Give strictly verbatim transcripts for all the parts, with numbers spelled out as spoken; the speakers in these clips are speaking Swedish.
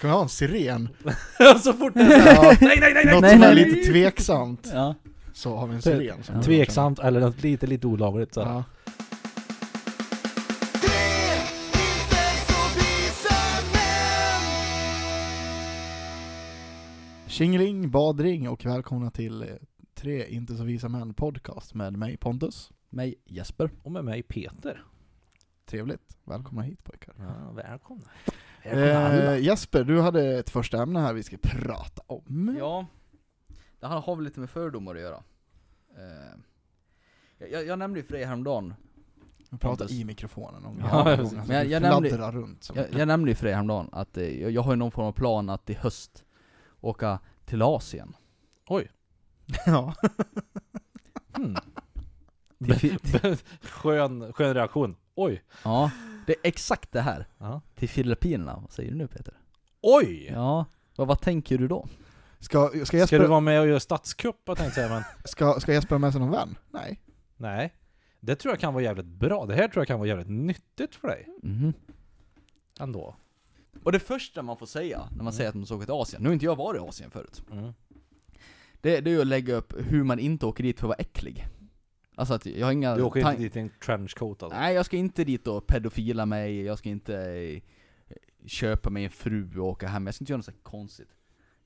Kan jag ha en siren? Så fort det är ja, nej, nej, nej, något nej, som nej, är nej. Lite tveksamt ja. Så har vi en siren. Ja. Tveksamt eller något lite, lite olagligt. Så. Ja. Tjingeling, badring och välkomna till Tre inte så visa män podcast med mig Pontus. Mig Jesper och med mig Peter. Trevligt, välkomna hit pojkar. Ja, välkomna. Eh, Jesper, du hade ett första ämne här vi ska prata om. Ja, det här har väl lite med fördomar att göra. Eh, jag, jag nämnde ju för dig häromdagen. Jag pratar i mikrofonen om ja, det här. Men jag, jag, nämnde, runt jag, jag nämnde ju för dig häromdagen att eh, jag, jag har ju någon form av plan att i höst åka till Asien. Oj. Ja. Mm. skön, skön reaktion. Oj. Ja, det är exakt det här. Aha. Till Filippinerna. Vad säger du nu Peter? Oj! Ja, vad, vad tänker du då? Ska, ska, Jesper... ska du vara med och göra statskupp? Vad tänkte jag, men... ska, ska Jesper med sig någon vän? Nej. Nej, det tror jag kan vara jävligt bra. Det här tror jag kan vara jävligt nyttigt för dig. Mm. Ändå. Och det första man får säga när man mm. säger att man ska åka till Asien. Nu har inte jag varit i Asien förut. Mm. Det, det är ju att lägga upp hur man inte åker dit för att vara äcklig. Alltså att jag har inga... Du åker inte tan- dit i en trenchcoat alltså. Nej, jag ska inte dit och pedofila mig. Jag ska inte eh, köpa mig en fru och åka hem. Jag ska inte göra något så konstigt.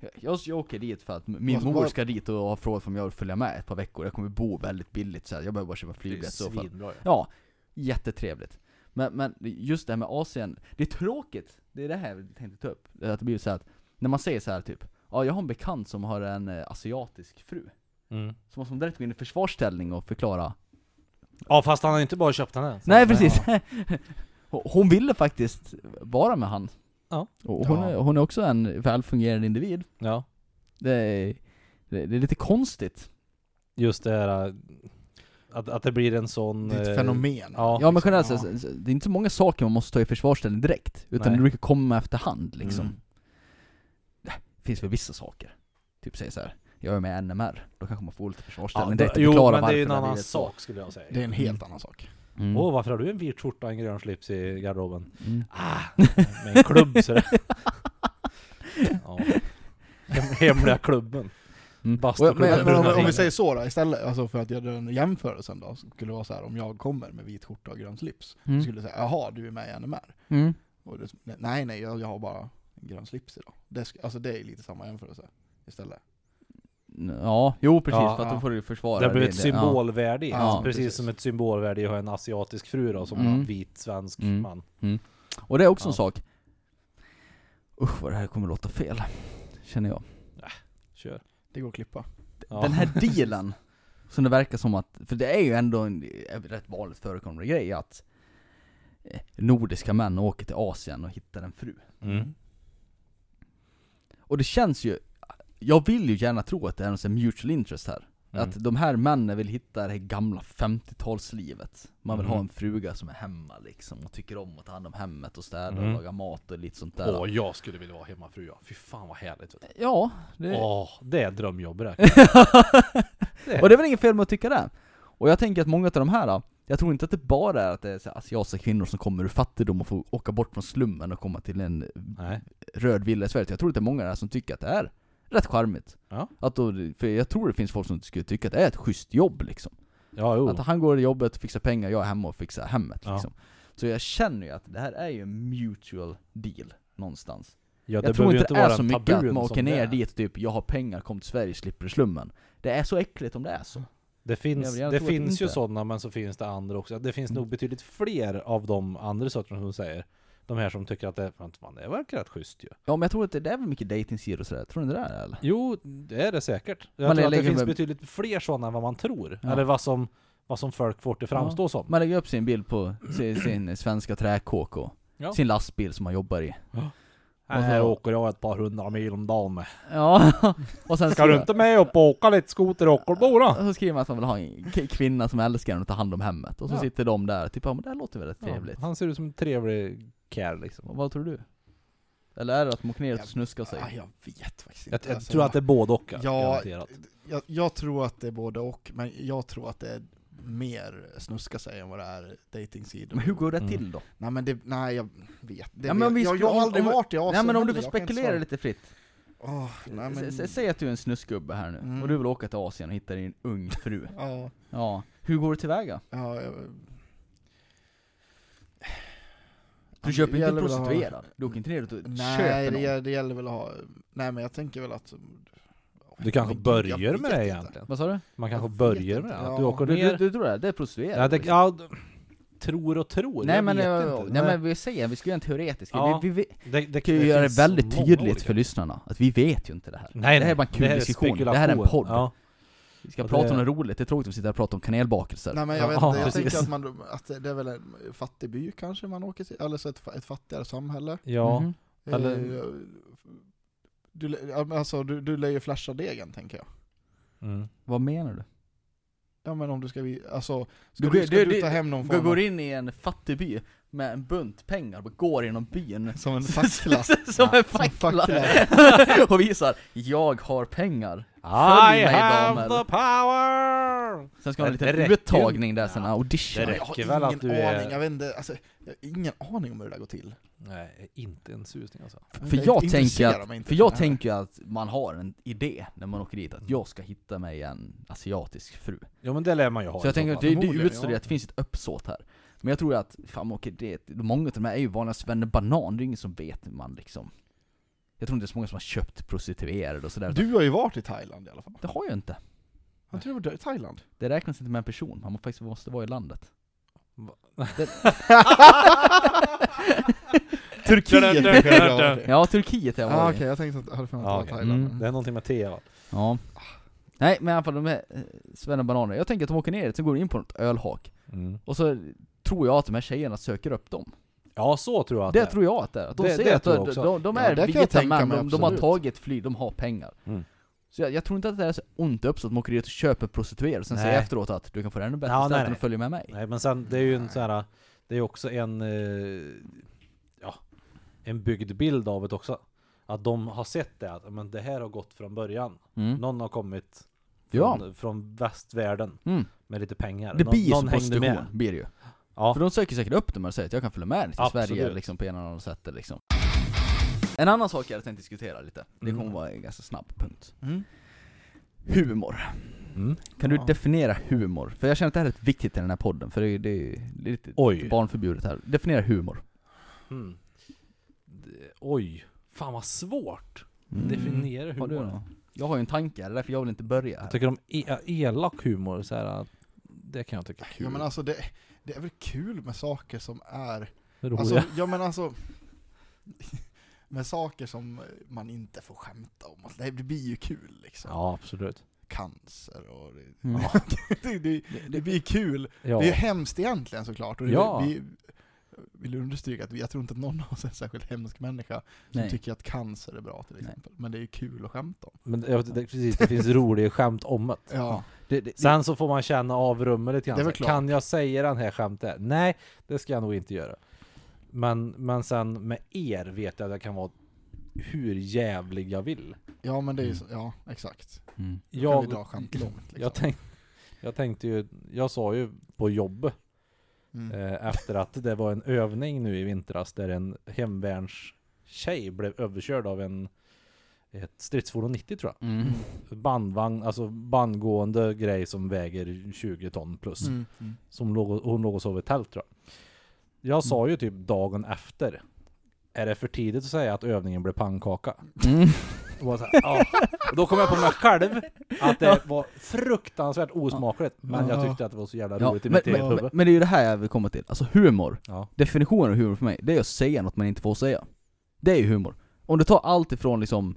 Jag, jag, jag åker dit för att min alltså, mor ska bara... dit och har frågat om jag vill följa med ett par veckor. Jag kommer bo väldigt billigt. Så här. Jag behöver bara köpa flygrätt. Det är svinbra, ja. Ja, jättetrevligt. Men, men just det här med Asien, det är tråkigt. Det är det här jag tänkte ta upp. Att det blir så här att när man säger så här typ, ja, jag har en bekant som har en eh, asiatisk fru. Mm. Så måste man direkt gå in i försvarsställning och förklara. Ja, fast han har inte bara köpt henne. Nej, precis. Ja. Hon ville faktiskt vara med han. Ja. Och hon, ja. Är, hon är också en välfungerande individ. Ja. Det är, det, det är lite konstigt. Just det här... Att, att det blir en sån... Det är ett eh, fenomen. Ja, ja men generellt, ja. Det är inte så många saker man måste ta i försvarsställning direkt. Utan nej. Det brukar komma efterhand, liksom. Mm. Det finns väl vissa saker. Typ säger så här, jag är med N M R. Då kanske man får lite försvarsställning. Ja, det, jo, men det är ju en annan sak, skulle jag säga. Det är en helt annan sak. Åh, mm. oh, varför har du en vit skjorta och en grön slips i garderoben? Mm. Ah, med en klubb, så det... ja. Hemliga klubben. Mm. Jag, men, men om, om vi säger så då, istället alltså för att jag gör en jämförelse då, skulle det vara så här, om jag kommer med vit skjorta och grön slips mm. skulle jag säga, jaha, du är med i N M R mm. och det, nej nej jag, jag har bara en grön slips idag det, alltså det är lite samma jämförelse istället. Ja, jo precis ja, för att ja. Då får du försvara det. Det blir ett symbolvärde ja. Alltså, ja, precis, precis som ett symbolvärde har en asiatisk fru då, som mm. en vit svensk mm. man mm. och det är också ja. En sak. Usch vad det här kommer låta fel känner jag. Nej, kör. Det går att klippa. Ja. Den här dealen som det verkar som att, för det är ju ändå en rätt vanligt förekommande grej att nordiska män åker till Asien och hittar en fru. Mm. Och det känns ju, jag vill ju gärna tro att det är en mutual interest här. Mm. Att de här männen vill hitta det här gamla femtiotalslivet. Man vill mm. ha en fruga som är hemma liksom och tycker om att ta hand om hemmet och städa mm. och laga mat och lite sånt där. Åh, jag skulle vilja vara hemmafru. Ja. Fy fan vad härligt. Ja, det... Åh, det är drömjobb det. Och det är väl ingen fel med att tycka det. Och jag tänker att många av de här då, jag tror inte att det bara är att det är så asiatiska kvinnor som kommer ur fattigdom och får åka bort från slummen och komma till en nej. Röd villa i Sverige. Jag tror att det är många där som tycker att det är rätt charmigt. Ja. Att då, för jag tror det finns folk som skulle tycka att det är ett schysst jobb liksom. Ja, jo. Att han går i jobbet, fixar pengar, jag är hemma och fixar hemmet ja. Liksom. Så jag känner ju att det här är ju en mutual deal någonstans. Ja, det jag tror inte det är så mycket att man åker ner dit typ, jag har pengar, kom till Sverige, slipper slummen. Det är så äckligt om det är så. Det finns, det finns ju sådana, men så finns det andra också. Det finns nog betydligt fler av de andra sorterna som säger. De här som tycker att det, man, det verkar rätt schysst ju. Ja, men jag tror att det, det är väl mycket dejtingsidor och sådär. Tror du det där eller? Jo, det är det säkert. Jag man tror att det finns med... betydligt fler sådana än vad man tror. Ja. Eller vad som, vad som folk får det framstå ja. Som. Man lägger upp sin bild på sin, sin svenska träkåk och ja. Sin lastbil som man jobbar i. Ja. Och så äh, åker jag ett par hundra mil om dagen med. Ja. Och sen ska du inte med upp och åka lite skoter och åkerbora? Och så skriver man att man vill ha en kvinna som älskar och tar hand om hemmet. Och så ja. Sitter de där typ, ja men det här låter väldigt trevligt. Ja, han ser ut som en trevlig kär liksom. Och vad tror du? Eller är det att man åker ner och snuskar sig? Jag, jag vet faktiskt inte. Jag, jag tror att det är både och. Ja, jag, jag tror att det är både och. Men jag tror att det är mer snuska sig än vad det är datingsidor. Men hur går det mm. till då? Nej men det, nej jag vet. Det ja, men vet. Jag, jag har aldrig varit i Asien. Nej men om du får spekulera lite fritt. Oh, nej, men... S- säg att du är en snuskgubbe här nu mm. och du vill åka till Asien och hitta din ung fru. ja. ja. Hur går det tillväga? Ja, jag... Du köper inte prostituerad. Ha... Du åker inte ner och köper nej, någon. Nej, det gäller väl att ha... Nej, men jag tänker väl att... Du kanske börjar med det egentligen. Vad sa du? Man kanske börjar med det. Ja. Du, åker du, du, du tror det? Det är prostituerad. Ja, det, ja, tror och tror. Nej, men, jag, nej, nej, men vi säger vi skulle göra en teoretisk. Ja. Vi, vi, vi det, det, kan ju det göra det väldigt tydligt för lyssnarna. Att vi vet ju inte det här. Nej, det här är bara en kul diskussion. Det här är en podd. Ja. Vi ska och prata det... om något roligt. Det är tråkigt att vi sitter och pratar om kanelbakelser. Nej men jag vet inte. Jag ja, tänker att, man, att det är väl en fattig by kanske man åker till. Eller så ett, ett fattigare samhälle. Ja. Mm-hmm. Eller... Du, alltså, du, du lär ju flasha degen, tänker jag. Mm. Vad menar du? Ja men om du ska... Alltså, ska du, du, ska du, du ta hem någon form av... Går in i en fattig by med en bunt pengar och går inom byn som en fackla. som en fackla. och visar, jag har pengar. Följ I mig, have damer. The power! Sen ska man ha en liten uttagning där, sen audition. Det räcker väl att du är... Aning, jag, vet inte, alltså, jag har ingen aning om hur det där går till. Nej, inte en susning alltså. För jag, jag tänker att, för jag tänker att man har en idé när man åker dit att jag ska hitta mig en asiatisk fru. Ja, men det lär man ju ha. Så jag tänker att det, det är utstuderat, ja. Det finns ett uppsåt här. Men jag tror att, fan okej, det, många av de här är ju vanliga svennebanan. Det är ingen som vet man liksom. Jag tror inte det är så många som har köpt prostituerade och sådär. Du har ju varit i Thailand i alla fall. Det har jag inte. Jag tror du var i Thailand. Det räknas inte med en person. Man faktiskt måste vara i landet. Det... Turkiet. ja, Turkiet är jag ah, okej, okay, jag tänkte att jag hade förväntat ah, okay. Thailand. Mm. Det är någonting med te, va? Ja. Nej, men i alla fall de här svennebananer. Jag tänker att de åker ner så går de in på något ölhak. Mm. Och så tror jag att de här tjejerna söker upp dem. Ja, så tror jag att det, det tror jag att det är. Att de det, ser det att de, de, de, de är ja, vita män, de, de har tagit fly, de har pengar. Mm. Så jag, jag tror inte att det är så ont upp så att man åker dit och köper prostituerade och sen nej. Säger efteråt att du kan få det ännu bättre ja, stället än att följa med mig. Nej, men sen det är ju en så här, det är också en eh, ja, en byggd bild av det också. Att de har sett det, att men det här har gått från början. Mm. Någon har kommit från, ja. Från västvärlden mm. med lite pengar. Det blir någon, någon hängde med. Blir det ju. Ja. För de söker säkert upp dem och säger att jag kan följa med dig till absolut. Sverige liksom, på en annan sätt. Liksom. En annan sak jag tänkte diskutera lite. Det kommer mm. vara en ganska snabb punkt. Mm. Humor. Mm. Kan ja. Du definiera humor? För jag känner att det här är viktigt i den här podden. För det är, det är lite oj. Barnförbjudet här. Definiera humor. Mm. Det, oj. Fan vad svårt. Mm. Definiera humor. Har du då? Jag har ju en tanke. Det är därför jag vill inte börja här. Jag tycker om elak humor. Så här, det kan jag tycka är kul. Ja, men alltså det... Det är väl kul med saker som är... Alltså, ja, men alltså... Med saker som man inte får skämta om. Alltså, det blir ju kul, liksom. Ja, absolut. Cancer och... Det, mm. det, det, det blir kul. Ja. Det är ju hemskt egentligen, såklart. Och det, ja. Vi vill understryka att jag tror inte att någon av oss är en särskilt hemsk människa som nej. Tycker att cancer är bra, till exempel. Nej. Men det är ju kul att skämta om. Men det, det, precis, det finns roliga skämt om det. Ja. Det, det, sen så får man känna av rummet lite grann. Kan jag säga den här skämtet? Nej, det ska jag nog inte göra. Men, men sen med er vet jag att jag kan vara hur jävlig jag vill. Ja, men det är ju så, ja, exakt. Mm. Jag, vi dra skämt långt, liksom. jag, tänk, jag tänkte ju, jag sa ju på jobb mm. eh, efter att det var en övning nu i vintras där en hemvärns tjej blev överkörd av en ett stridsfordon nittio, tror jag. Mm. Bandvagn, alltså bandgående grej som väger tjugo ton plus. Mm. Mm. Som låg, hon låg och sov i tält, tror jag. Jag mm. sa ju typ dagen efter. Är det för tidigt att säga att övningen blev pannkaka? Mm. Och så här, ja. Och då kom jag på mig själv att det var fruktansvärt osmakligt. Ja. Men jag tyckte att det var så jävla ja. roligt i mitt eget huvud. Men det är ju det här jag vill komma till. Alltså humor. Ja. Definitionen av humor för mig, det är att säga något man inte får säga. Det är ju humor. Om du tar allt ifrån liksom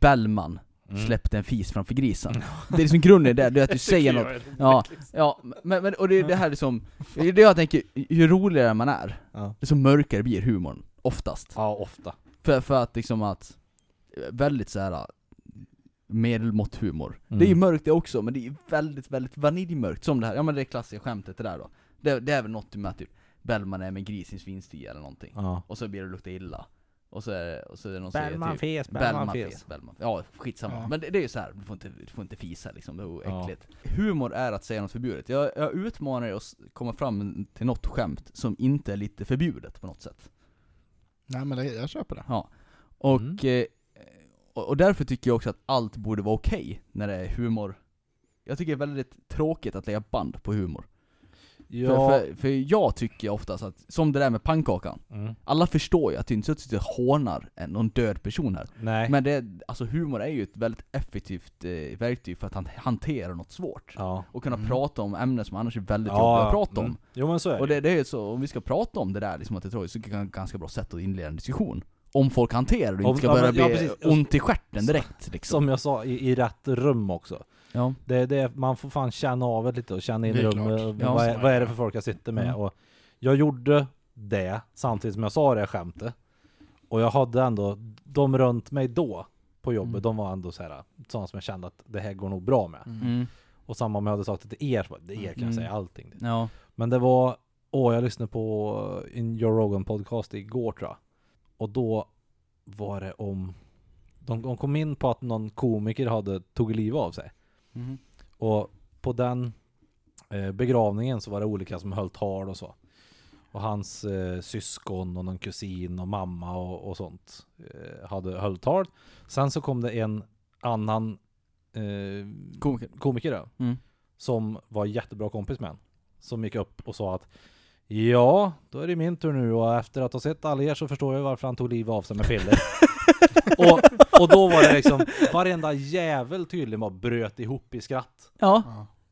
Bellman mm. släppte en fis framför grisen. Mm. Det är liksom grunden där, det är att du säger något. Ja, ja, men, men och det är det här liksom, det är det jag tänker, ju roligare man är, ja. Desto mörkare blir humorn oftast. Ja, ofta. För för att liksom att väldigt så här medelmått humor. Mm. Det är ju mörkt det också, men det är väldigt väldigt vaniljmörkt som det här. Ja, men det är klassiska skämtet det där då. Det, det är väl något med typ Bellman är med grisens vinstig eller någonting. Ja. Och så blir det lukta illa. Och så är, och så är det någon Bellman säger typ Bellman fes, Bellman. Ja, skitsamma. Ja. Men det, det är ju så här, du får inte du får inte fisa liksom, det är äckligt. Ja. Humor är att säga något förbjudet. Jag, jag utmanar dig att komma fram till något skämt som inte är lite förbjudet på något sätt. Nej, men det, jag köper det. Ja. Och mm. eh, och därför tycker jag också att allt borde vara okej okay när det är humor. Jag tycker det är väldigt tråkigt att lägga band på humor. Ja. För, för, för jag tycker oftast att, som det där med pannkakan. Mm. Alla förstår ju att det inte så att hånar en någon död person här. Nej. Men det, alltså humor är ju ett väldigt effektivt eh, verktyg för att han, hantera något svårt. Ja. Och kunna mm. prata om ämnen som annars är väldigt ja. jobbiga att prata om. Mm. Jo, men så är det. Och det, det är så, om vi ska prata om det där liksom, att det tror jag, så kan det vara ett ganska bra sätt att inleda en diskussion. Om folk hanterar det, inte ska börja ja, bli ja, ont i stjärten direkt. Liksom. Som jag sa, i, i rätt rum också. Ja. Det, det, man får fan känna av det lite och känna in rummet. Ja, vad, är, vad är det för folk jag sitter med? Mm. Och jag gjorde det samtidigt som jag sa det, jag skämte. Och jag hade ändå, de runt mig då på jobbet, mm. de var ändå så här, sådana som jag kände att det här går nog bra med. Mm. Och samma om jag hade sagt det till er, så bara, det er kan jag säga allting. Ja. Men det var, åh jag lyssnade på In Your Rogan podcast igår tror jag. Och då var det om... De, de kom in på att någon komiker hade tog liv av sig. Mm. Och på den eh, begravningen så var det olika som höll tal och så. Och hans eh, syskon och någon kusin och mamma och, och sånt eh, hade höll tal. Sen så kom det en annan eh, komiker, komiker där, mm. som var jättebra kompis med en. Som gick upp och sa att ja, då är det min tur nu och efter att ha sett alla er så förstår jag varför han tog liv av sig med piller. och, och då var det liksom varenda jävel tydligen bara bröt ihop i skratt. Ja.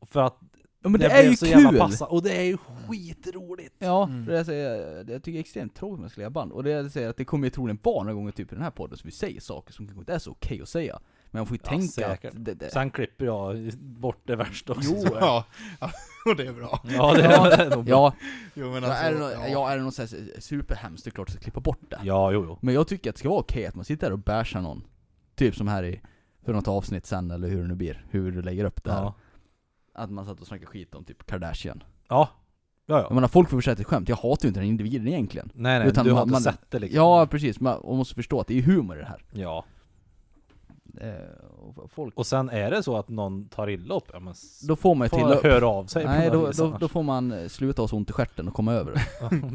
För att ja, men det, det är ju så kul. Jävla passa. Och det är ju skitroligt. Ja, mm. det, säger, det jag tycker jag är extremt tråkigt med släga band. Och det jag säger att det kommer ju troligen bara några gånger typ i den här podden så vi säger saker som inte är så okej okay att säga. Men man får ju ja, tänka säkert. Att... Det, det... Sen klipper jag bort det värsta också. Jo, ja. ja, och det är bra. Ja, det är nog bra. Ja, är det något så här superhemskt, det är klart att klippa bort det. Ja, jo, jo. Men jag tycker att det ska vara okej att man sitter där och bärsar någon. Typ som här i för något avsnitt sen, eller hur det nu blir. Hur du lägger upp det här. Ja. Att man satt och snackar skit om typ Kardashian. Ja, ja, ja. Jag menar, folk får försätta ett skämt. Jag hatar ju inte den individen egentligen. Nej, nej, utan du man, har inte man, sett det liksom. Ja, precis. Man, man måste förstå att det är humor det här. Ja. Folk. Och sen är det så att någon tar illa upp ja, men då får man ju till att höra av sig. Nej, då, då, då får man sluta ha så ont i stjärten och komma över det.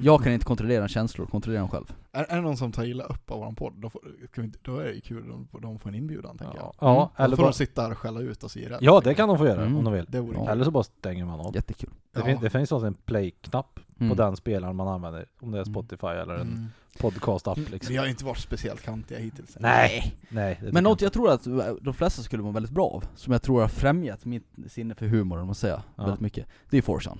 Jag kan inte kontrollera känslor, kontrollera dem själv. Är, är det någon som tar illa upp av vår podd, då, får, vi inte, då är det kul om de får en inbjudan tänker ja. jag. Ja, eller då får bara... de sitta här och skälla ut och se det. Ja, det kan de få göra mm. om de vill. Det ja. Eller så bara stänger man av. Jättekul. Det, ja. fin, det finns också en play-knapp mm. på den spelaren man använder. Om det är Spotify mm. eller en mm. podcast-app. Liksom. Vi har inte varit speciellt kantiga hittills. Nej. Nej men något jag tror att de flesta skulle må väldigt bra av, som jag tror har främjat mitt sinne för humor, om man säger, ja. väldigt mycket, det är four chan.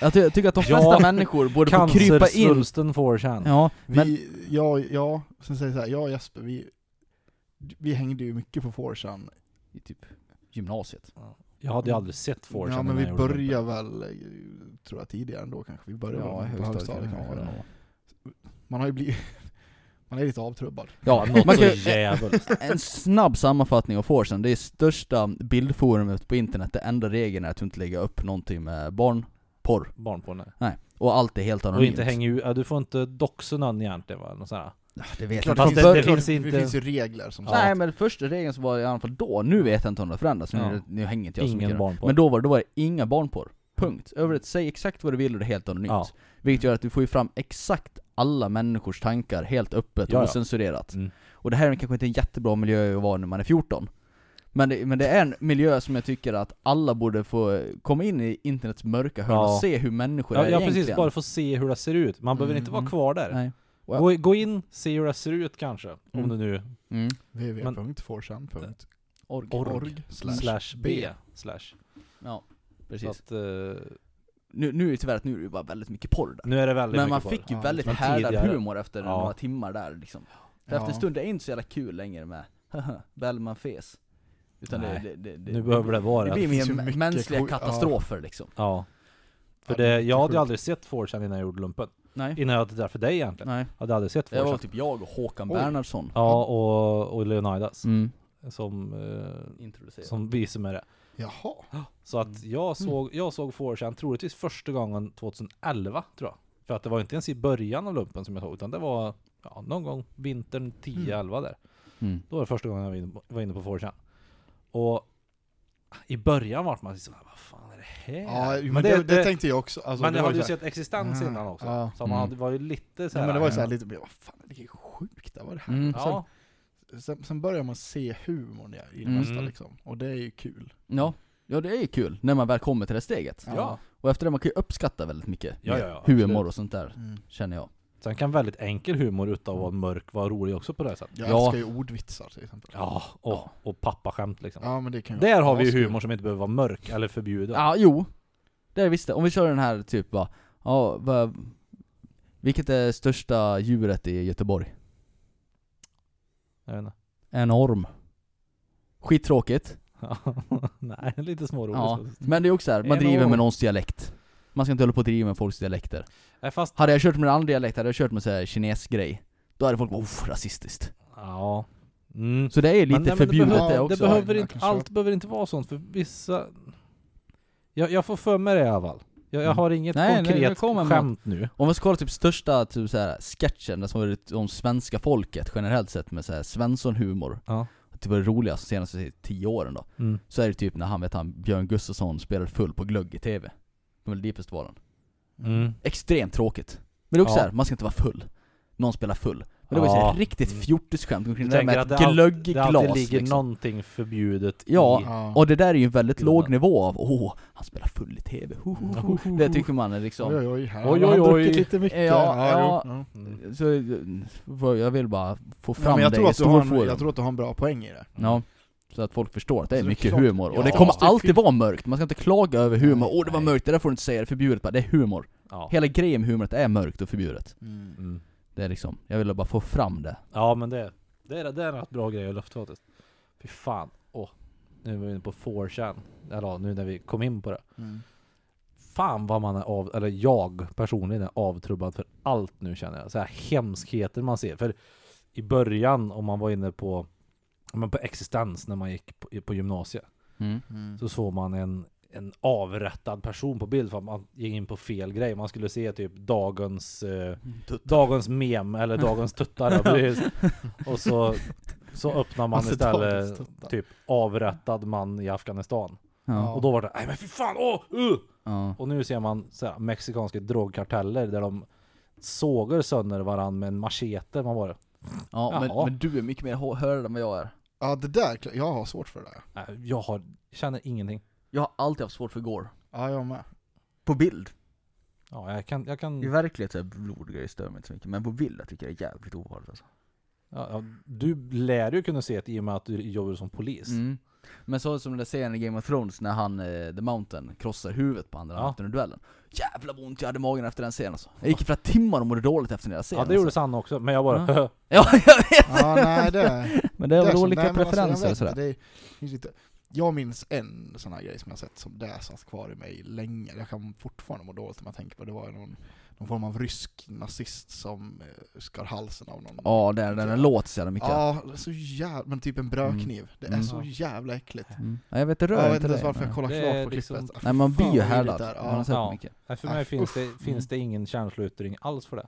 Jag, ty- jag tycker att de flesta ja. människor borde få krypa in. four chan. Ja, men... vi, ja, ja, sen säger jag så här, jag och Jesper, vi, vi hängde ju mycket på four chan i typ gymnasiet. Ja. Jag hade ju aldrig sett four chan. Ja, men vi börjar väl, tror jag, tidigare ändå kanske. Vi börjar ja, på högstadiet kanske. Ja. Man har ju blivit... Man är lite avtrubbad. Ja, något så jävligt. En snabb sammanfattning av Forsen. Det är största bildforumet på internet. Det enda regeln är att du inte lägger upp någonting med barnporr. Barnporr, nej. nej. Och allt är helt anonymt. Och inte hänger ju... Ja, du får inte doxa någon egentligen, va? Någon sån här... Det vet klart, jag inte. Det, det, finns inte... det finns ju regler som sagt. Nej, men första regeln så var det i alla fall då. Nu vet jag inte om det förändras. Ja. Nu, nu hänger inte jag så mycket. Barnporr. Men då var, det, då var det inga barnporr. Punkt. Övrigt, säg exakt vad du vill och det är helt anonymt. Ja. Vilket gör att du får ju fram exakt alla människors tankar helt öppet och ocensurerat. Mm. Och det här är kanske inte en jättebra miljö att vara när man är fjorton. Men det, men det är en miljö som jag tycker att alla borde få komma in i internets mörka hörn ja. och se hur människor ja, är ja, egentligen. Ja, precis. Bara få se hur det ser ut. Man behöver mm. inte vara kvar där. Nej. Well. Gå, gå in, se hur det ser ut kanske. Mm. Om du nu... Mm. w w w punkt forsan punkt org slash b slash Ja, precis. Att, uh... Nu, nu är det tyvärr att nu är det bara väldigt mycket porr där. Nu är det väldigt men man porr. Fick ju ja, väldigt härdad humor efter ja. några timmar där. Liksom. För ja. efter en stund är det inte så jävla kul längre med Bellman fes. Utan det, det, det, det, nu behöver det vara. Det blir mer m- mänskliga ko- katastrofer. Ja. Liksom. Ja. För det, jag hade ju aldrig sett four chan innan jag gjorde lumpen. Nej. Innan jag hade det där för dig egentligen. Nej. Jag hade aldrig sett four chan. Det var typ jag och Håkan oh. Bernhardsson. Ja, och, och Leonidas. Mm. Som, eh, som visar med det. Jaha. Så att jag såg jag såg four chan troligtvis första gången tjugohundraelva tror jag. För att det var inte ens i början av lumpen som jag tog, utan det var ja, någon gång vintern tio elva mm. där. Mm. Då var det första gången jag var inne på four chan. Och i början var man så här, vad fan är det här? Ja, men, men det, det, det tänkte jag också. Alltså, men det jag hade ju sett existens mm. innan också. Ja. Så man hade, var ju lite så här. Ja, men det var ju så här lite, vad fan det är sjukt, det var det här. Mm. Ja. Sen, sen, sen börjar man se humorn i nästa mm. liksom. Och det är ju kul. Ja. Ja, det är ju kul när man väl kommer till det steget. Ja. Och efter det man kan ju uppskatta väldigt mycket ja, ja, ja, humor och sånt där, mm. känner jag. Sen kan väldigt enkel humor utav vara mörk vara rolig också på det här sättet. Jag älskar ju ordvitsar till exempel. Ja, och, ja. och pappaskämt liksom. Ja, men det kan där har vi ju humor som inte behöver vara mörk eller förbjuden. Ja, jo. Det är visst det. Om vi kör den här typ va, ja, va, vilket är största djuret i Göteborg? Jag vet inte. En orm. Skittråkigt. Nej, lite småroligt. Ja, men det är också här, man driver år. Med någons dialekt. Man ska inte hålla på att driva med folks dialekter. Nej, fast... Hade jag kört med en annan dialekt, hade jag kört med så här kines grej, då hade folk varit rasistiskt. Ja. Mm. Så det är lite men, nej, förbjudet det, behöver, det också. Det behöver inte, allt behöver inte vara sånt för vissa... Jag, jag får för mig det i alla fall. Jag, jag har inget nej, konkret nej, skämt nu. Om vi ska kolla typ största typ, så här, sketchen där som var det om svenska folket generellt sett med så här Svensson-humor. Ja. Det var det roligaste senaste tio åren då. Mm. Så är det typ när han vet han Björn Gustafsson spelar full på glögg i tv. Melodifestivalen. Mm. Extremt tråkigt. Men det är också ja. så här, man ska inte vara full. Någon spelar full. Men det ja. var ju så här, riktigt fjortisskämt. Du tänker med att det, glögg i det glas, alltid ligger liksom. Någonting förbjudet ja. i. Ja, och det där är ju en väldigt mm. låg nivå av åh, oh, han spelar full i tv. Ho, ho, ho. Mm. Det tycker man är liksom. Oj, oj, här. oj, oj, oj. Han har druckit lite mycket. Ja, ja. Mm. Så jag vill bara få fram ja, det i storforum. Jag tror att du har en bra poäng i det. Ja. Så att folk förstår att det är så mycket det är humor. Och ja, det kommer det alltid vara mörkt. Man ska inte klaga över humor. Åh, oh, det var mörkt, det där får du inte säga. Det är förbjudet. Det är humor. Ja. Hela grejen med humor är mörkt och förbjudet. Mm. Mm. Det är liksom, jag ville bara få fram det. Ja, men det, det är det är en bra grej att lyfta faktiskt. Fy fan. Åh, nu är vi inne på four chan. Eller nu när vi kom in på det. Mm. Fan vad man är av, eller jag personligen är avtrubbad för allt nu känner jag. Så här hemskheter man ser. För i början om man var inne på men på existens när man gick på, på gymnasiet mm. Mm. så såg man en, en avrättad person på bild för att man gick in på fel grej. Man skulle se typ dagens eh, dagens mem eller dagens tuttar. Och så, så öppnar man alltså, istället typ avrättad man i Afghanistan. Ja. Och då var det, nej men för fan, åh! Uh! Ja. Och nu ser man så här, mexikanska drogkarteller där de sågar sönder varann med en machete. Man var ja, men, men du är mycket mer hörd än vad jag är. Ja, det där, jag har svårt för det där. Jag har, känner ingenting. Jag har alltid haft svårt för gore. Ja, jag med. På bild. Ja, jag kan... Jag kan... I verkligheten är blodgrejer stör mig inte så mycket. Men på bild jag tycker jag är jävligt obehagligt. Alltså. Ja, ja, du lär ju kunna se det i och med att du jobbar som polis. Mm. Men så som det säger i Game of Thrones när han, eh, The Mountain, krossar huvudet på andra ja. efter den duellen. Jävla ont jag hade magen efter den scenen. Alltså. Jag gick flera timmar och mådde dåligt efter den scenen. Ja, det gjorde alltså. Sanna också. Men jag bara... Ja, ja jag vet. Ja, nej, det... Men det är väl olika nej, preferenser alltså, och sådär. Det är, det är lite... Jag minns en sån här grej som jag sett som det satt kvar i mig länge. Jag kan fortfarande må dåligt om jag tänker på det. Var någon, någon form av rysk nazist som skar halsen av någon. Ja, det är den låt så jävla mycket. Ja, det är så jävla, men typ en brödkniv. Det är mm. så jävla äckligt. Mm. Ja, jag vet inte, rör jag vet inte det, varför men... jag kollar klart på liksom... klippet. Nej, man blir ju härdad. Ja. Ja. Ja. För mig ja. finns, det, finns det ingen kärnslutning alls för det.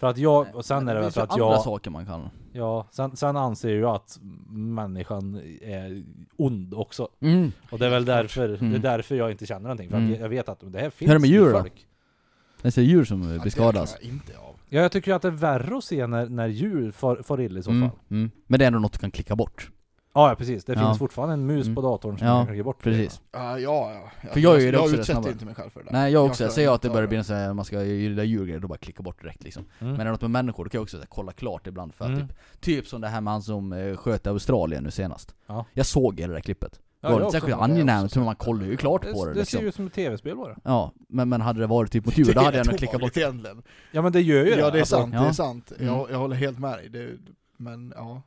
För att jag, och sen är det, det för att andra jag... saker man kan. Ja, sen, sen anser jag att människan är ond också. Mm. Och det är väl därför, mm. det är därför jag inte känner någonting. För mm. att jag vet att det här finns. Hur är det med djur folk. Då? Det är så djur som ja, beskadas. Jag inte av. Ja, jag tycker att det är värre att se när, när djur far, far illa i så fall. Mm. Mm. Men det är ändå något du kan klicka bort. Ja, precis. Det ja. finns fortfarande en mus mm. på datorn som ja, kan ge bort. Precis. Uh, ja, ja. Jag, för jag, jag, är det också jag utsätter det inte mig själv för det. Nej, jag också. Jag säger att det börjar bli så här, man ska gilla djurgrejer, då bara klicka bort direkt liksom. Mm. Men är det något med människor, då kan jag också här, kolla klart ibland. För mm. typ, typ som det här med han som eh, sköt Australien nu senast. Ja. Jag såg hela det där klippet. Ja, det var särskilt angenämt, man kollar ju klart det, på det. Det liksom. Ser ju ut som ett tv-spel bara. Ja, men, men hade det varit typ mot djur, då hade jag nog klickat bort egentligen. Ja, men det gör ju det. Ja, det är sant. Det är sant. Jag håller helt med dig. Men ja...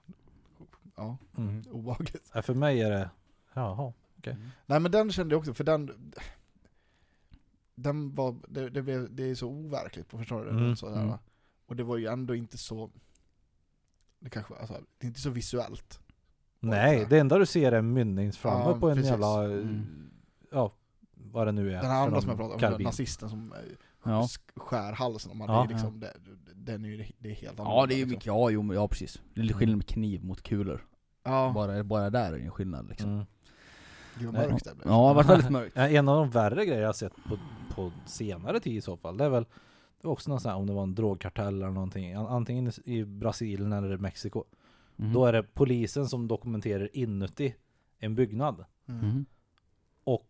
Ja, mm. obehagligt. Ja, för mig är det... Jaha, okej. Okay. Nej, men den kände jag också, för den... Den var... Det, det, blev, det är så overkligt, på förstår du? Mm. Sådär, mm. Och det var ju ändå inte så... Det kanske alltså, det är inte så visuellt. Nej, det, det enda du ser är mynnings framme ja, på en precis. jävla... Mm. Ja, vad det nu är. Den andra som jag pratade om, den nazisten som ja. skär halsen om man ja, är liksom ja. det, den är ju det är helt annorlunda. Ja, det är ju mycket liksom. ja, jo, ja precis. Det är lite skillnad med kniv mot kulor. Ja. Bara bara där är ju en skillnad liksom. Mm. Det var mörkt där. Ja, det var väldigt mörkt. En av de värre grejer jag har sett på på senare tid i så fall, det är väl det var också någon sån här, om det var en drogkartell eller någonting, antingen i Brasilien eller i Mexiko. Mm. Då är det polisen som dokumenterar inuti en byggnad. Mm. Och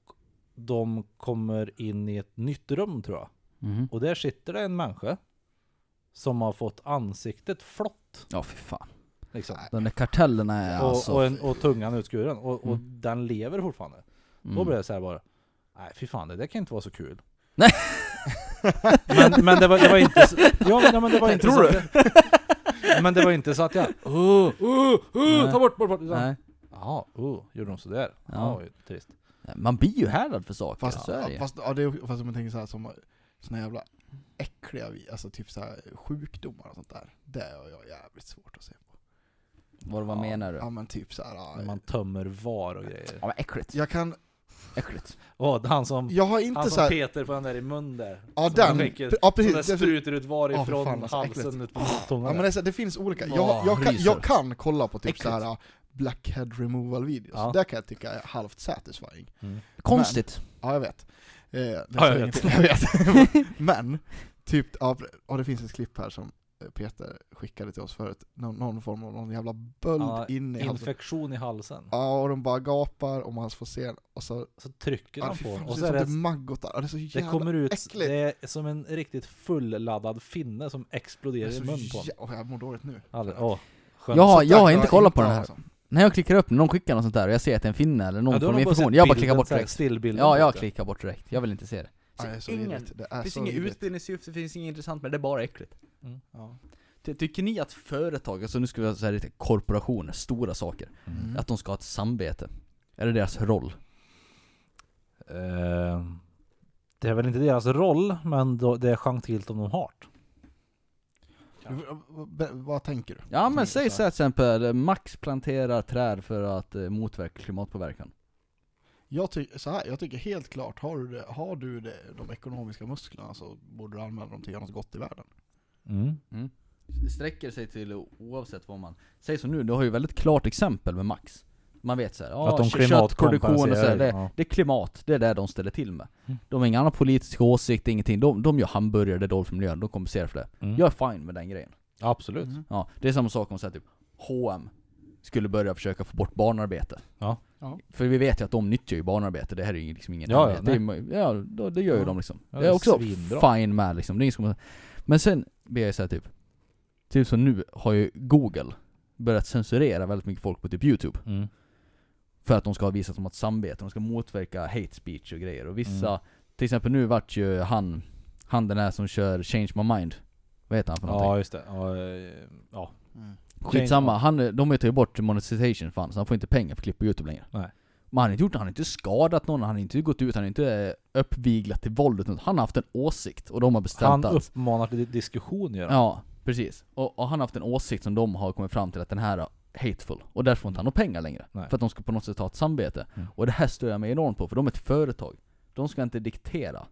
de kommer in i ett nytt rum, tror jag. Mm. Och där sitter det en människa som har fått ansiktet flott. Ja, för fan. Liksom. Den där kartellen är och, alltså... Och, en, och tungan utskuren. Och, mm. och den lever fortfarande. Mm. Då blir det så här bara, nej, för fan, det där kan inte vara så kul. Nej. men, men det var, det var inte så... Ja, men det var inte tror så... Du? Men det var inte så att jag... Oh, oh, oh, ta bort, bort, bort. Nej. Ja, oh, gjorde de sådär. Ja, oh, trist. Man blir ju härdad för saker. Fast, ja, ja, fast, ja, det är, fast om man tänker så här som såna jävla äckliga, alltså typ så här sjukdomar och sånt där. Det är jag jävligt svårt att se på. Vad, vad ja, menar du? Ja, men typ så här... Ja, man tömmer var och grejer. Ja, men äckligt. Jag kan... Äckligt. Åh, oh, han som, jag har inte han som så här... Peter på den där i mun där. Ja, den. Skickar, ja, precis. Den sprutar ut varifrån oh, fan, halsen ut på oh, tungan. Ja, men det, så, det finns olika. Jag, oh, jag, kan, jag kan kolla på typ äckligt. Så här... blackhead removal videos. Ja. Där kan jag tycka är halvt satisfying. Mm. Konstigt. Men, ja, jag vet. Eh, ja, jag vet. Jag vet. Men, typ, ja, och det finns ett klipp här som Peter skickade till oss förut. Någon, någon form av någon jävla böld ja, inne i infektion halsen. i halsen. Ja, och de bara gapar och man får se. Och så, så trycker ja, de på. Fan, och så är det, maggotar. Ja, det, är så jävla det kommer ut, äckligt. Det är som en riktigt fullladdad finne som exploderar i mun på. Jä- oh, jag mår dåligt nu. Alltså, oh, ja, jag har inte kollat på den här. Alltså. När jag klickar upp någon skickar något sånt där och jag ser att det är en finne eller någon ja, från information. Jag bara klickar bort direkt. Ja, jag klickar bort direkt. Jag vill inte se det. Så ja, det, är så inget, det, är det finns inget utbildningssyfte, det finns inget intressant med det, är bara äckligt. Mm. Ja. Ty- tycker ni att företag, alltså nu ska vi säga lite korporationer, stora saker, mm. att de ska ha ett samvete? Är det deras roll? Uh, det är väl inte deras roll, men då, det är chansigt om de har det. V- vad tänker du? Ja, men säg så till exempel Max planterar träd för att eh, motverka klimatpåverkan. Jag, ty- så här, jag tycker helt klart, har du, det, har du det, de ekonomiska musklerna så borde du använda dem till något gott i världen. Mm. Mm. Sträcker sig till oavsett vad man... Säg som nu, du har ju väldigt klart exempel med Max. Man vet så här, att de klimatproduktion och så här, det, ja. det är klimat, det är det de ställer till med. Mm. De har inga andra politiska åsikter, ingenting. De, de gör hamburgare, det är dåligt för miljön, de kompenserar för det. Mm. Jag är fine med den grejen. Absolut. Mm. Ja, det är samma sak om så här, typ H och M skulle börja försöka få bort barnarbete. Ja. Ja. För vi vet ju att de nyttjar ju barnarbete, det här är ju liksom ingen ja, ja, det, är, ja, då, det gör ju ja. de liksom. Ja, det, det är också svinbra. Fine med liksom. Det är som, men sen blir jag så här, typ typ så nu har ju Google börjat censurera väldigt mycket folk på typ YouTube. Mm. För att de ska visa som att samvete, de ska motverka hate speech och grejer. Och vissa, mm. till exempel nu vart ju han, han den här som kör Change My Mind. Vad heter han för någonting? Ja, just det. Ja, ja. Mm. Skitsamma, han, de tar ju bort monetization för han, så han får inte pengar för klipp på YouTube längre. Nej. Men han har inte gjort, han har inte skadat någon, han har inte gått ut, han har inte uppviglat till våld. Han har haft en åsikt och de har bestämt. Han uppmanar till diskussion, gör han. Ja, precis. Och, och han har haft en åsikt som de har kommit fram till att den här hateful, och därför får inte han några pengar längre. Nej. För att de ska på något sätt ha ett samvete. Mm. Och det här står jag mig enormt på, för de är ett företag. De ska inte diktera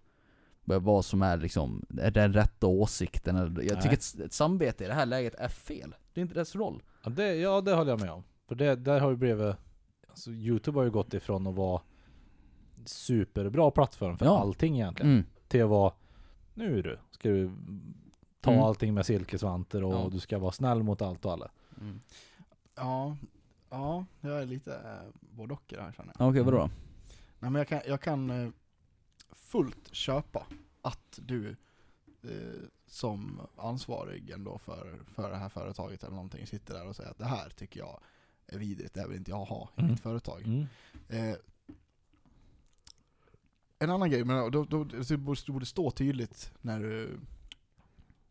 vad som är liksom är den rätta åsikten. Eller, jag Nej. tycker att ett samvete i det här läget är fel. Det är inte dess roll. Ja, det, ja, det håller jag med om. För det, där har ju blivit, alltså, YouTube har ju gått ifrån att vara superbra plattform för ja. allting egentligen. Mm. Till att vara, nu du, ska du ta mm. allting med silkesvanter och ja. du ska vara snäll mot allt och alla. Mm. Ja, ja, jag är lite äh, både och här känner jag. Okej, okay, vadå? Mm. Nej, men jag kan, jag kan fullt köpa att du eh, som ansvarig ändå för, för det här företaget eller någonting sitter där och säger att det här tycker jag är vidrigt, det vill inte jag ha i mm. mitt företag. Mm. Eh, en annan grej, men då, då, då borde stå tydligt när du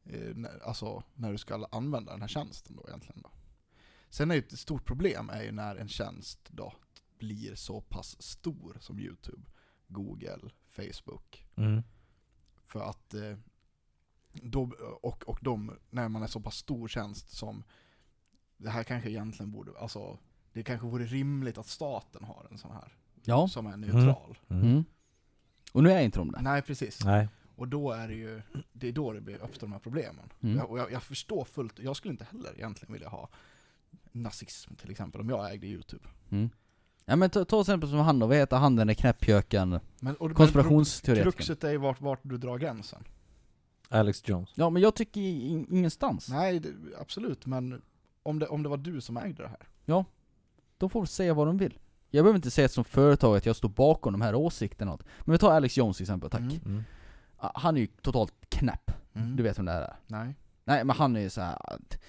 eh, när, alltså, när du ska använda den här tjänsten då egentligen då. Sen är ju ett stort problem är ju när en tjänst då blir så pass stor som YouTube, Google, Facebook. Mm. För att då, och, och de, när man är så pass stor tjänst som det här kanske egentligen borde, alltså det kanske vore rimligt att staten har en sån här ja. som är neutral. Mm. Mm. Och nu är inte de det. Nej, precis. Nej. Och då är det ju, det är då det blir, uppstår de här problemen. Mm. Jag, och jag, jag förstår fullt, jag skulle inte heller egentligen vilja ha nazism till exempel om jag ägde YouTube. Mm. Ja, men ta, ta exempel som han då, vad heter han den där knäppjöken? Konspirationsteoretiker. Kruxet är vart, vart du drar gränsen. Alex Jones. Ja, men jag tycker in, ingenstans. Nej, det, absolut, men om det, om det var du som ägde det här. Ja, de får säga vad de vill. Jag behöver inte säga som företag att jag står bakom de här åsikterna. Men vi tar Alex Jones till exempel, tack. Mm. Mm. Han är ju totalt knäpp. Mm. Du vet vem det är. Nej. Nej, men han är ju så här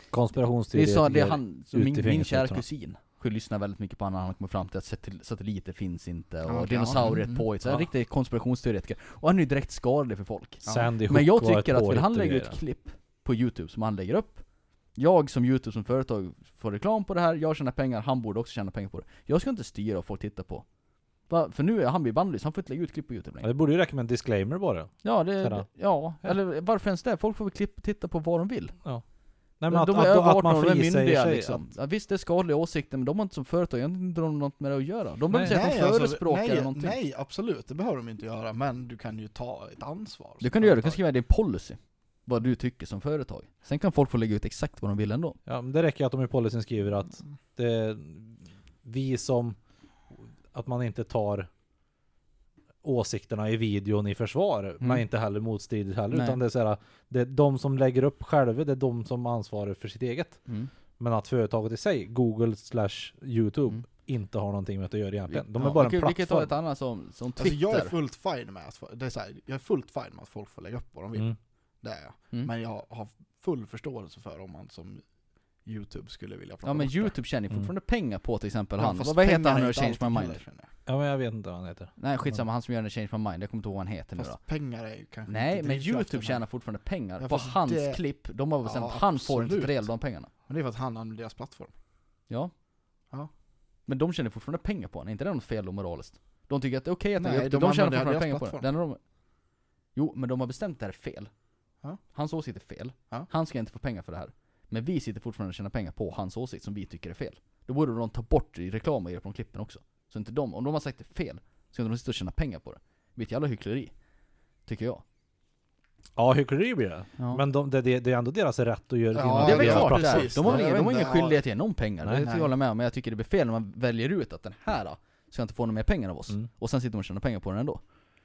konspirationsteoretiker. Det är han, min, min kära kusin. Jag lyssnar väldigt mycket på honom. Han kommer fram till att satelliter finns inte och okay, dinosaurier är ett påhitt. Så en riktig konspirationsteoretiker. Och han är ju direkt skadlig för folk. Ja. Men jag tycker att han lägger ut klipp på YouTube som han lägger upp. Jag som YouTube som företag får reklam på det här. Jag tjänar pengar. Han borde också tjäna pengar på det. Jag ska inte styra vad folk tittar på. För nu är han blir bannlyst. Han får inte lägga ut klipp på YouTube längre. Det borde ju räcka med en disclaimer bara. Ja, det, ja. Eller varför ens det? Folk får klipp, titta på vad de vill. Ja. Nej, men de, att, är att, att man frisäger sig. Liksom. Att... Visst, det är skadliga åsikter, men de har inte som företag inte något med det att göra. De behöver inte säga att de förespråkar alltså, nej, någonting. Nej, absolut. Det behöver de inte göra, men du kan ju ta ett ansvar. Du kan du göra. Du kan skriva din policy. Vad du tycker som företag. Sen kan folk få lägga ut exakt vad de vill ändå. Ja, men det räcker att de i policyn skriver att det, vi som... Att man inte tar åsikterna i videon i försvar. Mm. Men inte heller motstridigt heller. Nej. Utan det är så här, det är de som lägger upp själva, det är de som ansvarar för sitt eget. Mm. Men att företaget i sig, Google slash YouTube, mm. inte har någonting med att göra egentligen. De är ja, bara en plattform. Ett annat som, som Twitter. Alltså jag är fullt fine med att, det är så här, jag är fullt fine med att folk får lägga upp vad de vill. Mm. Det är jag. Mm. Men jag har full förståelse för om man som YouTube skulle vilja prata. Ja, men YouTube tjänar ju fortfarande mm. pengar på till exempel ja, han. Vad heter han nu? Change My Mind. Ja, men jag vet inte vad han heter. Nej, skitsamma. Han som gör Change My Mind. Jag kommer inte ihåg vad han heter fast nu då. Pengar är ju kanske nej, inte men YouTube tjänar fortfarande pengar ja, på hans det... klipp. De har bestämt ja, att han absolut. Får inte del av de pengarna. Men det är för att han använder deras plattform. Ja. Ja. Men de tjänar fortfarande pengar på han. Inte det är något fel och moraliskt. De tycker att det är okej okay att nej, de, de, de tjänar fortfarande pengar plattform. På den. De... Jo, men de har bestämt det här är fel. Ja. Hans åsikt är fel. Ja. Han ska inte få pengar för det här. Men vi sitter fortfarande och tjänar pengar på hans åsikt som vi tycker är fel. Då borde de ta bort i reklam och göra på de klippen också. Så inte de, om de har sagt det fel så kan de sitta och tjäna pengar på det. Det är ett jävla hyckleri, tycker jag. Ja, hyckleri blir det. Ja. Men de, det, det är ändå deras rätt att göra ja, det. Är väl klart, precis. De har, de har ingen skyldighet till någon pengar. Nej, det tycker jag håller med om. Men jag tycker det blir fel när man väljer ut att den här då, ska inte få någon mer pengar av oss. Mm. Och sen sitter de och tjänar pengar på den ändå.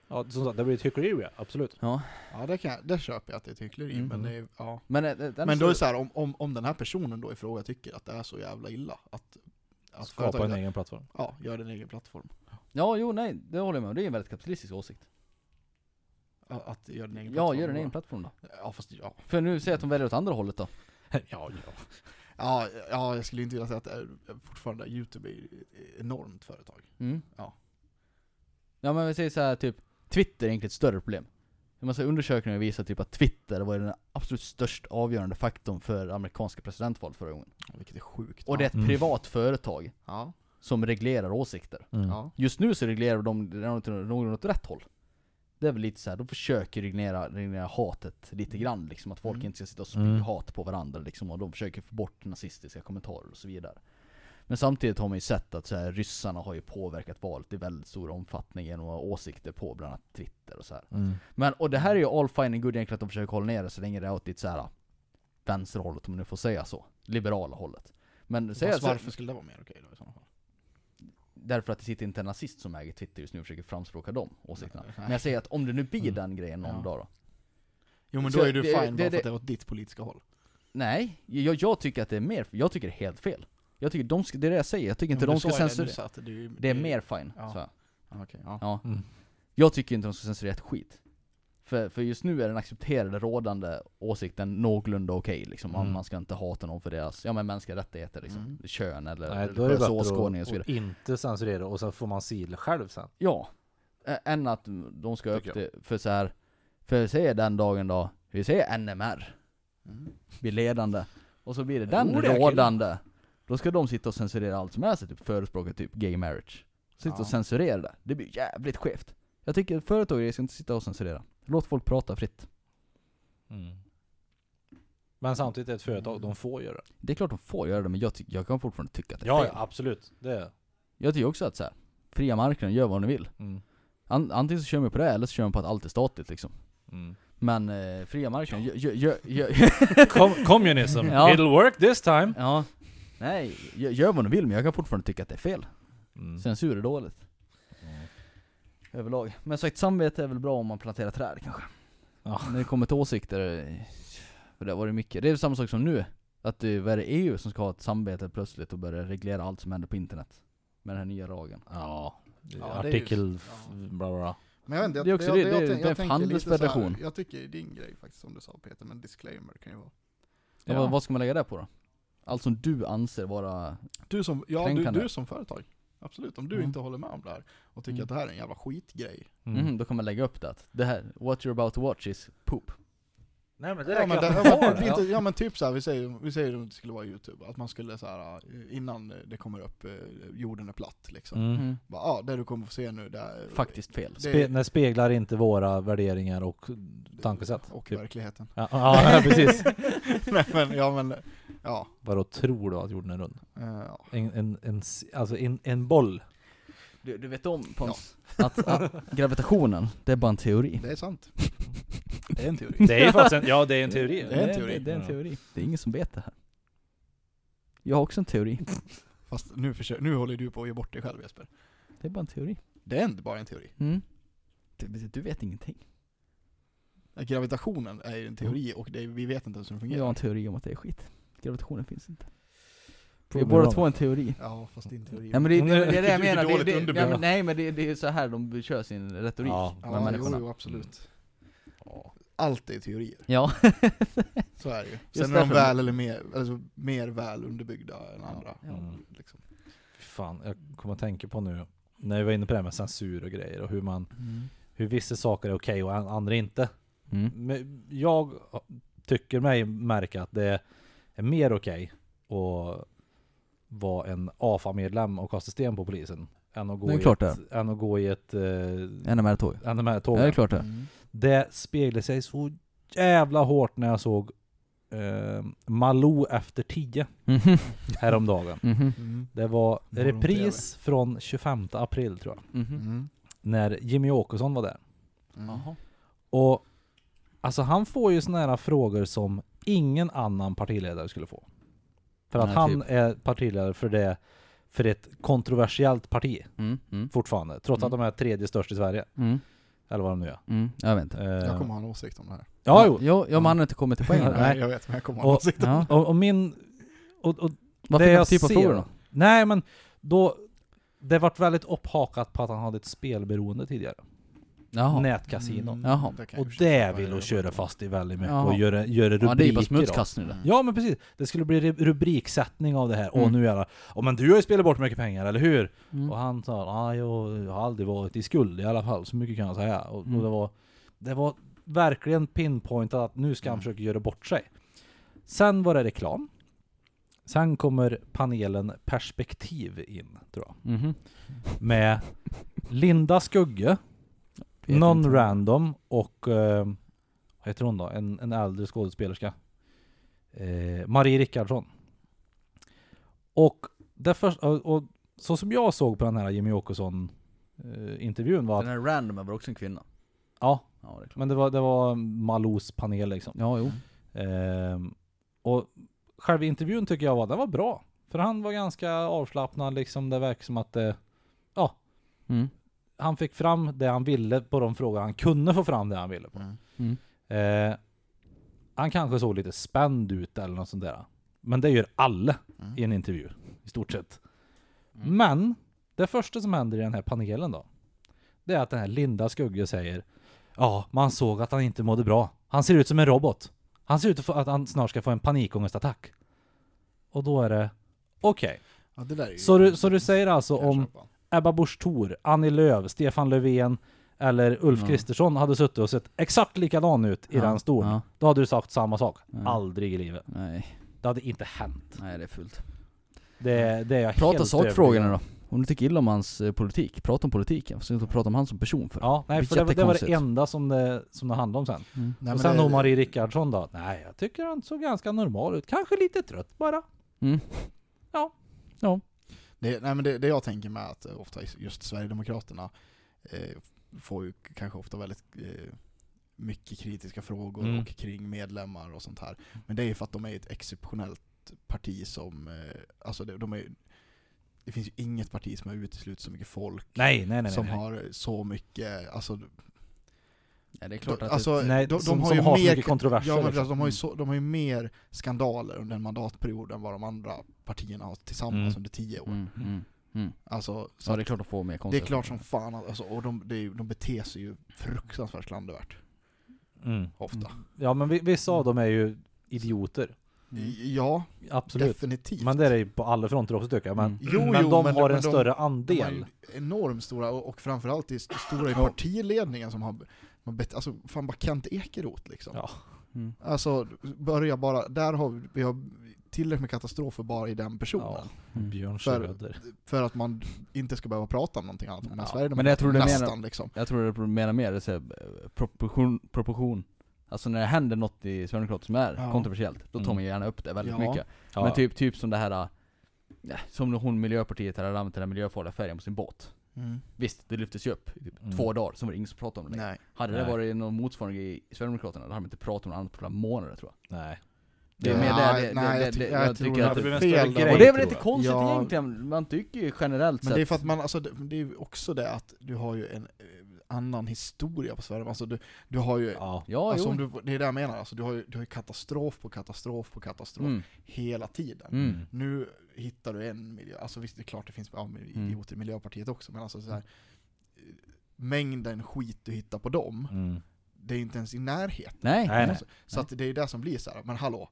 Ja, som sagt, det blir ett hyckleri, absolut. Ja, ja det, kan, det köper jag att det är ett hyckleri. Mm. Men, det är, ja. men, det, det, men då är det så här, om, om, om den här personen då i fråga tycker att det är så jävla illa att, att skapa en egen plattform. Ja, gör en egen plattform. Ja, jo, nej, det håller jag med om. Det är en väldigt kapitalistisk åsikt. Ja, att gör en egen plattform. Ja, gör en egen plattform då. Ja, fast, ja. För nu säger jag att de väljer åt andra hållet då. ja, ja. Ja, ja, jag skulle inte vilja säga att är, fortfarande YouTube är ett enormt företag. Mm. Ja. Ja, men vi säger så här, typ Twitter är egentligen ett större problem. En massa undersökningar visar typ att Twitter var den absolut störst avgörande faktorn för amerikanska presidentvalet förra gången. Vilket är sjukt. Och det är ett mm. privat företag ja. Som reglerar åsikter. Mm. Ja. Just nu så reglerar de någon åt rätt håll. Det är väl lite så här, de försöker reglera, reglera hatet lite grann. Liksom, att folk mm. inte ska sitta och spy mm. hat på varandra. Liksom, och de försöker få bort nazistiska kommentarer och så vidare. Men samtidigt har man ju sett att så här, ryssarna har ju påverkat valet i väldigt stor omfattning genom åsikter på bland annat Twitter och så här. Mm. Men, och det här är ju all fine and good egentligen att de försöker hålla ner det så länge det är åt ditt så här vänsterhållet, om man nu får säga så. Liberala hållet. Men, varför, jag, så, varför skulle det vara mer okej då i sådana fall? Därför att det sitter inte en nazist som äger Twitter just nu och försöker framspråka de åsikterna. Nej, nej. Men jag säger att om det nu blir mm. den grejen någon ja. Dag då. Jo, men då är du fine det, bara det, för att det är åt ditt politiska håll. Nej, jag, jag tycker att det är mer, jag tycker det är helt fel. Jag tycker de ska, det är det jag säger. Jag tycker inte de ska censurera. Det, det, det är mer fine. Ja. Så. Ah, okay, ja. Ja. Mm. Jag tycker inte de ska censurera ett skit. För, för just nu är den accepterade rådande åsikten någorlunda okej. Okay, liksom. mm. Man ska inte hata någon för deras ja, men mänskliga rättigheter. Liksom. Mm. Kön eller, nej, eller det åskådning och så vidare. Och inte censurera och så får man sil själv sen. Ja. Ä- än att de ska upp till, för så här. För säger den dagen då. Vi säger N M R. Mm. Blir ledande. Och så blir det den oh, det rådande. Då ska de sitta och censurera allt som är sig, typ förespråka typ gay marriage. Sitta ja. Och censurera det. Det blir jävligt skevt. Jag tycker företagare ska inte sitta och censurera. Låt folk prata fritt. Mm. Men samtidigt är ett företag, de får göra det. Det är klart de får göra det, men jag, ty- jag kan fortfarande tycka att det är ja, fel. Ja, absolut. Det är... Jag tycker också att så här, fria marknaden gör vad de vill. Mm. An- antingen så kör man på det eller så kör man på att allt är statligt liksom. Mm. Men eh, fria marknaden... Ja. Gör, gör, gör. Kom, communism. Ja. It'll work this time. Ja. Nej, gör vad du vill, men jag kan fortfarande tycka att det är fel. Mm. Censur är dåligt. Mm. Överlag. Men sagt, samvete är väl bra om man planterar träd kanske. Ja. När det kommer till åsikter... För det var det mycket. Det är samma sak som nu. Att det är E U som ska ha ett samvete plötsligt och börja reglera allt som händer på internet. Med den här nya lagen. Ja. Ja, artikel... Just, ja. Bra, bra. Men jag vet inte, det är också jag, det, jag, det, jag, det, jag, det är en handelsfederation. Jag tycker det är din grej faktiskt, som du sa Peter, men disclaimer kan ju vara. Ja. Ja, vad ska man lägga där på då? Allt som du anser vara du som, ja, du, du som företag. Absolut, om du mm. inte håller med om det här och tycker mm. att det här är en jävla skitgrej. Mm. Mm, då kan man lägga upp det. Det här, what you're about to watch is poop. Nej, men det ja, men det, det, det, inte, ja men typ så här, vi säger vi säger att det skulle vara YouTube, att man skulle så här innan det kommer upp jorden är platt liksom. Mm. Bara, ja, det du kommer få se nu det är faktiskt fel. Det, Spe- när speglar inte våra värderingar och tankesätt och typ. Verkligheten. Ja, ja, ja precis. Nej, men ja men ja, vadå tror du att jorden är rund? Ja. En en en alltså en, en boll. Du, du vet om Pons, ja. att, att gravitationen, det är bara en teori. Det är sant. Det är en teori. Det är faktiskt en, ja, det är en teori. Det är en teori. Det, det, det är en teori. Det är ingen som vet det här. Jag har också en teori. Fast nu, försöker, nu håller du på att ge bort dig själv, Jesper. Det är bara en teori. Det är inte bara en teori. Mm. Du, du vet ingenting. Gravitationen är ju en teori och det är, vi vet inte ens hur den fungerar. Jag har en teori om att det är skit. Gravitationen finns inte. Vi är båda två en teori. Ja, fast det är en teori. Nej, men det, det, det är det jag menar. Det, det, det, ja, nej, men det, det är så här de kör sin retorik. Ja, ja jo, jo, absolut. Allt är teorier. Ja. Så är det ju. Sen just är de väl eller mer, alltså, mer väl underbyggda än ja, andra. Ja. Mm. Liksom. Fan, jag kommer att tänka på nu. När vi var inne på det här med censur och grejer. Och hur, man, mm. hur vissa saker är okej och andra inte. Mm. Men jag tycker mig märka att det är mer okej och var en A F A-medlem och kasta sten på polisen än att gå i ett, än att gå i ett eh, N M R-tåg. N M R-tåg. Det är klart det. Mm. Det speglade sig så jävla hårt när jag såg eh, Malou efter tio mm-hmm. häromdagen. Mm-hmm. Mm. Det var repris från tjugofemte april tror jag. Mm-hmm. Mm. När Jimmy Åkesson var där. Mm. Och alltså han får ju såna här frågor som ingen annan partiledare skulle få. För att Nej, han typ. är partiledare för det för ett kontroversiellt parti mm, mm. fortfarande. Trots mm. att de är tredje störst i Sverige. Mm. Eller vad de nu gör. Mm, jag vet inte. Uh, jag kommer ha en åsikt om det här. Ja, jo. Jo, jag har inte kommit till poängen. Nej, jag vet, men jag kommer ha en åsikt om det. Och, och min... Och, och vad det fick jag typ ser, av frågor då? Nej, men då... Det vart väldigt upphakat på att han hade ett spelberoende tidigare. Jaha. Nätkasino. Mm, Jaha. Det och det vill och köra fast i väldigt mycket Jaha. och göra, göra rubriker. Ja, det är bara smutskast nu. Ja, men precis. Det skulle bli rubriksättning av det här. Mm. Och nu är det, oh, men du har ju spelat bort mycket pengar, eller hur? Mm. Och han sa, ah, jag har aldrig varit i skuld i alla fall. Så mycket kan jag säga. Och, mm. och det, var, det var verkligen pinpointat att nu ska han försöka göra bort sig. Sen var det reklam. Sen kommer panelen Perspektiv in, tror jag. Mm-hmm. Med Linda Skugge. Non-random och eh, vad heter hon då? En, en äldre skådespelerska. Eh, Marie Richardsson. Och, därför, och, och så som jag såg på den här Jimmy Åkesson-intervjun eh, var att... Den här random var också en kvinna. Ja, ja det är klart. Men det var, det var Malous panel liksom. Ja, jo. Eh, och själva intervjun tycker jag var, den var bra. För han var ganska avslappnad liksom. Det verkar som att... Eh, ja. Mm. Han fick fram det han ville på de frågor han kunde få fram det han ville på. Mm. Mm. Eh, han kanske såg lite spänd ut eller något sånt där. Men det gör alla mm. i en intervju i stort sett. Mm. Men det första som händer i den här panelen då, det är att den här Linda Skugge säger ja, man såg att han inte mådde bra. Han ser ut som en robot. Han ser ut att han snart ska få en panikångestattack. Och då är det okej. Okay. Ja, det där är ju så, du, så du säger alltså om Ebba Busch Thor, Annie Lööf, Stefan Löfven eller Ulf ja. Kristersson hade suttit och sett exakt likadan ut i ja. den stolen. Ja. Då hade du sagt samma sak. Ja. Aldrig i livet. Nej. Det hade inte hänt. Nej, det är fullt. Det, det är jag prata sakfrågorna då. Om du tycker illa om hans politik, prata om politiken. För inte prata om han som person för. Ja, nej, för det, det, det var det enda som det, som det handlade om sen. Mm. Nej, och sen om Marie Richardsson då. Nej, jag tycker han såg ganska normal ut. Kanske lite trött bara. Mm. Ja. Ja. Det, nej men det, det jag tänker med att ofta just Sverigedemokraterna eh, får ju kanske ofta väldigt eh, mycket kritiska frågor mm. och kring medlemmar och sånt här. Men det är ju för att de är ett exceptionellt parti som, alltså de är, det finns ju inget parti som har uteslutit så mycket folk. Nej, nej, nej, som nej. har så mycket, alltså nej, det är klart de, att alltså, det, nej, de, de som, har ju som har mer kontroverser. Ja, liksom. de, har ju så, de har ju mer skandaler under en mandatperiod än vad de andra partierna har tillsammans mm. under tio år. Mm, mm. Mm. Alltså, så ja, det är klart att få mer konstigt. Det är klart som fan alltså, och de, de, de beter sig ju fruktansvärt klandervärt. Mm. Ofta. Ja, men vi, vissa av dem är ju idioter. Ja, absolut. Definitivt. Men det är ju på alla fronter också tycker jag. Men, jo, men jo, de men, har men en de, större andel. Enormt stora och, och framförallt i stora i partiledningen som har man bet, alltså fan bara Kent Ekerot liksom. Ja. Mm. Alltså börja bara, där har vi, vi har tillräckligt med katastrofer bara i den personen. Ja. Mm. Björn för, för att man inte ska behöva prata om någonting annat. Men, ja. Sverige, men jag tror det nästan, menar, liksom. Jag tror det menar mer det är proportion, proportion. Alltså när det händer något i Sverigedemokraterna som är ja. kontroversiellt, då tar man gärna upp det väldigt ja. mycket. Ja. Men typ, typ som det här, som hon Miljöpartiet hade använt den här miljöfarliga färgen på sin båt. Mm. Visst, det lyftes ju upp i typ mm. två dagar, som var det ingen som pratade om det. Nej. Hade det Nej. varit någon motsvarande i Sverigedemokraterna, då hade man inte pratat om något annat på flera månader, tror jag. Nej. Det är väl lite konstigt ja. egentligen. Man tycker ju generellt men sett. Men det är för att man, alltså, det, det är ju också det att du har ju en annan historia på Sverige. Alltså du, du har ju, ja. alltså, om du, det är det jag menar, alltså, du har ju, du har ju katastrof på katastrof på katastrof mm. hela tiden. Mm. Nu hittar du en miljö, alltså visst det är klart det finns ja, idioter i Miljöpartiet också, men alltså så här, mängden skit du hittar på dem, mm. det är inte ens i närheten. Nej, nej, alltså, nej. Så att det är ju det som blir så här, men hallå,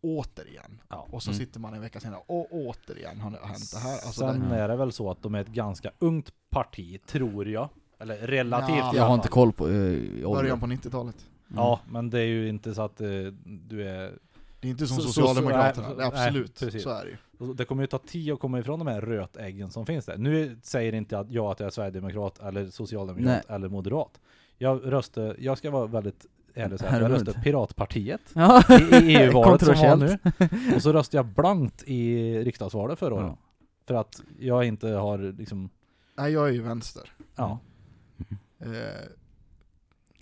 återigen. Ja. Och så mm. sitter man en vecka senare och återigen har det hänt det här. Alltså, sen det, är det väl så att de är ett ganska ungt parti, tror jag. Eller relativt. Ja, jag har inte koll på eh, början på nittiotalet. Mm. Ja, men det är ju inte så att eh, du är... Det är inte som så, Socialdemokraterna, så, så, nej, absolut. Nej, så är det ju. Det kommer ju ta tid att komma ifrån de här rötäggen som finns där. Nu säger inte att jag att jag är Sverigedemokrat eller Socialdemokrat nej. eller Moderat. Jag röstar, jag ska vara väldigt ärlig så här, jag röstade Piratpartiet ja. i E U-valet som var nu. Och så röstade jag blankt i riksdagsvalet förra året. Ja. För att jag inte har liksom... Nej, jag är ju vänster. Ja. Uh,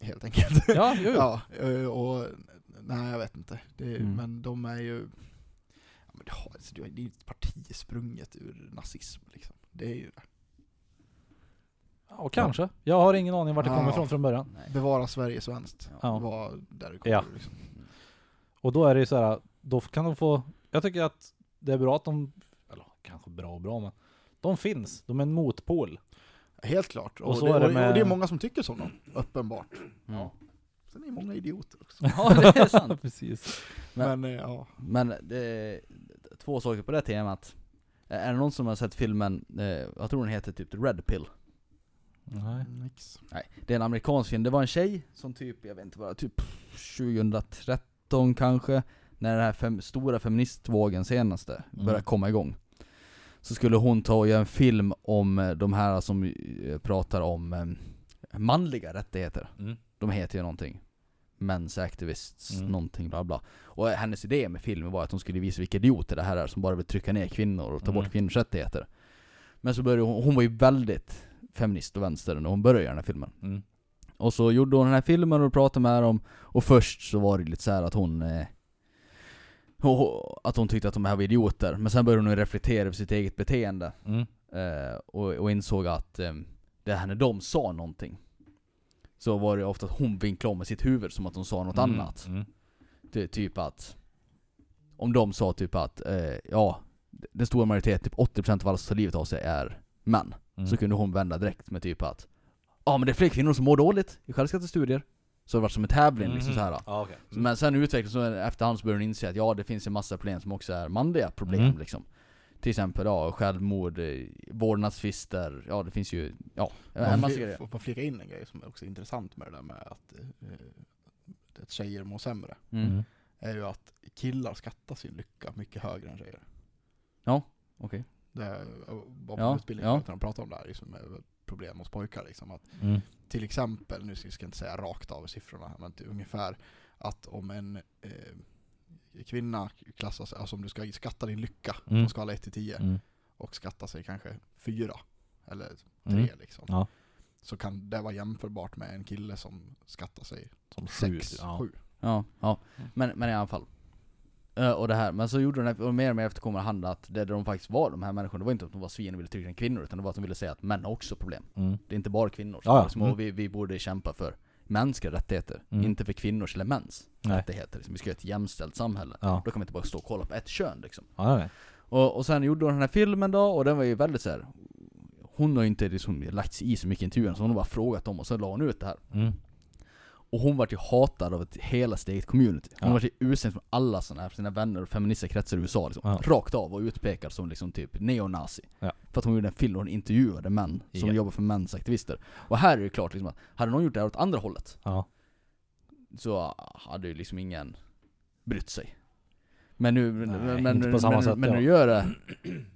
helt enkelt. Ja, ju. ja uh, och nej jag vet inte. Det är, mm. men de är ju ja, men det, har, alltså, det är ju ett parti sprunget ur nazism liksom. Det är ju det. Ja, kanske. Ja. Jag har ingen aning vart det ja, kommer ifrån från början. Nej. Bevara Sverige svenskt. Ja. Var där det kommer ja. liksom. Och då är det ju så här då kan de få jag tycker att det är bra att de eller kanske bra och bra men de finns. De är en motpol. Helt klart. Och, och, så det, är det med... och det är många som tycker som dem, uppenbart. Ja. Sen är det många idioter också. Ja, det är sant. Precis. Men, men, ja. men det, två saker på det temat. Är det någon som har sett filmen, jag tror den heter typ Red Pill? Nej. Nix. Nej. Det är en amerikansk film. Det var en tjej som typ, jag vet inte vad, typ tjugotretton kanske, när den här fem, stora feministvågen senaste började mm. komma igång. Så skulle hon ta och göra en film om de här som pratar om manliga rättigheter. Mm. De heter ju någonting. Men's activists, mm. någonting bla bla. Och hennes idé med filmen var att hon skulle visa vilka idioter det här är som bara vill trycka ner kvinnor och ta mm. bort kvinnors rättigheter. Men så började hon, hon var ju väldigt feminist och vänster när hon började göra den här filmen. Mm. Och så gjorde hon den här filmen och pratade med dem. Och först så var det lite så här att hon... att hon tyckte att de här var idioter. Men sen började hon reflektera över sitt eget beteende. Mm. Eh, och, och insåg att eh, det här när de sa någonting så var det ofta att hon vinklade om i sitt huvud som att de sa något mm. annat. Mm. Ty, typ att om de sa typ att eh, ja, den stora majoriteten, typ åttio procent av alla som tar livet av sig är män. Mm. Så kunde hon vända direkt med typ att ja, ah, men det är fler kvinnor som mår dåligt i självskattestudier. Så det var som en tävling mm. liksom så här. Ah, okay. mm. Men sen utvecklades så efterhand så började hon inse att ja, det finns en massa problem som också är manliga problem mm. liksom. Till exempel ja, självmord, vårdnadstvister, ja det finns ju ja, en massa grejer. Och på flika in en grej som är också intressant med det där med att, eh, att tjejer mår sämre. Mm. Är ju att killar skattar sin lycka mycket högre än tjejer. Ja, okej. Okay. Det var på ja, utbildningen ja. när de pratade om det här liksom problem hos pojkar liksom att mm. till exempel, nu ska jag inte säga rakt av siffrorna men typ, ungefär att om en eh, kvinna klassas, alltså om du ska skatta din lycka mm. på skala ett till tio mm. och skatta sig kanske fyra eller tre mm. liksom ja. så kan det vara jämförbart med en kille som skattar sig som sex, ja. sju. Ja, ja. Men, men i alla fall. Uh, och det här, men så gjorde de, och mer och mer efter kommer handla att det de faktiskt var, de här människorna, det var inte att de var svin och ville trycka kvinnor, utan det var att de ville säga att män har också problem. Mm. Det är inte bara kvinnor som ja, liksom, mm. och vi, vi borde kämpa för mänskliga rättigheter, mm. inte för kvinnors eller mäns nej. rättigheter. Liksom, vi ska ha ett jämställt samhälle. Ja. Då kan vi inte bara stå och kolla på ett kön. Liksom. Ja, och, och sen gjorde de den här filmen då, och den var ju väldigt så här. Hon har ju inte liksom, lagt sig i så mycket intervjuer, så hon har bara frågat dem och så la hon ut det här. Mm. Och hon vart ju hatad av ett hela steget community. Hon ja. vart ju utstängd från alla såna här, sina vänner och feministiska kretsar i U S A. Liksom, ja. Rakt av och utpekad som liksom typ neonazi. Ja. För att hon gjorde en film och hon intervjuade män som ja. jobbar för mänsaktivister. Och här är det klart liksom, att hade någon gjort det här åt andra hållet ja. så hade ju liksom ingen brytt sig. Men nu, Nej, men, nu, men, sätt, men ja. nu gör det,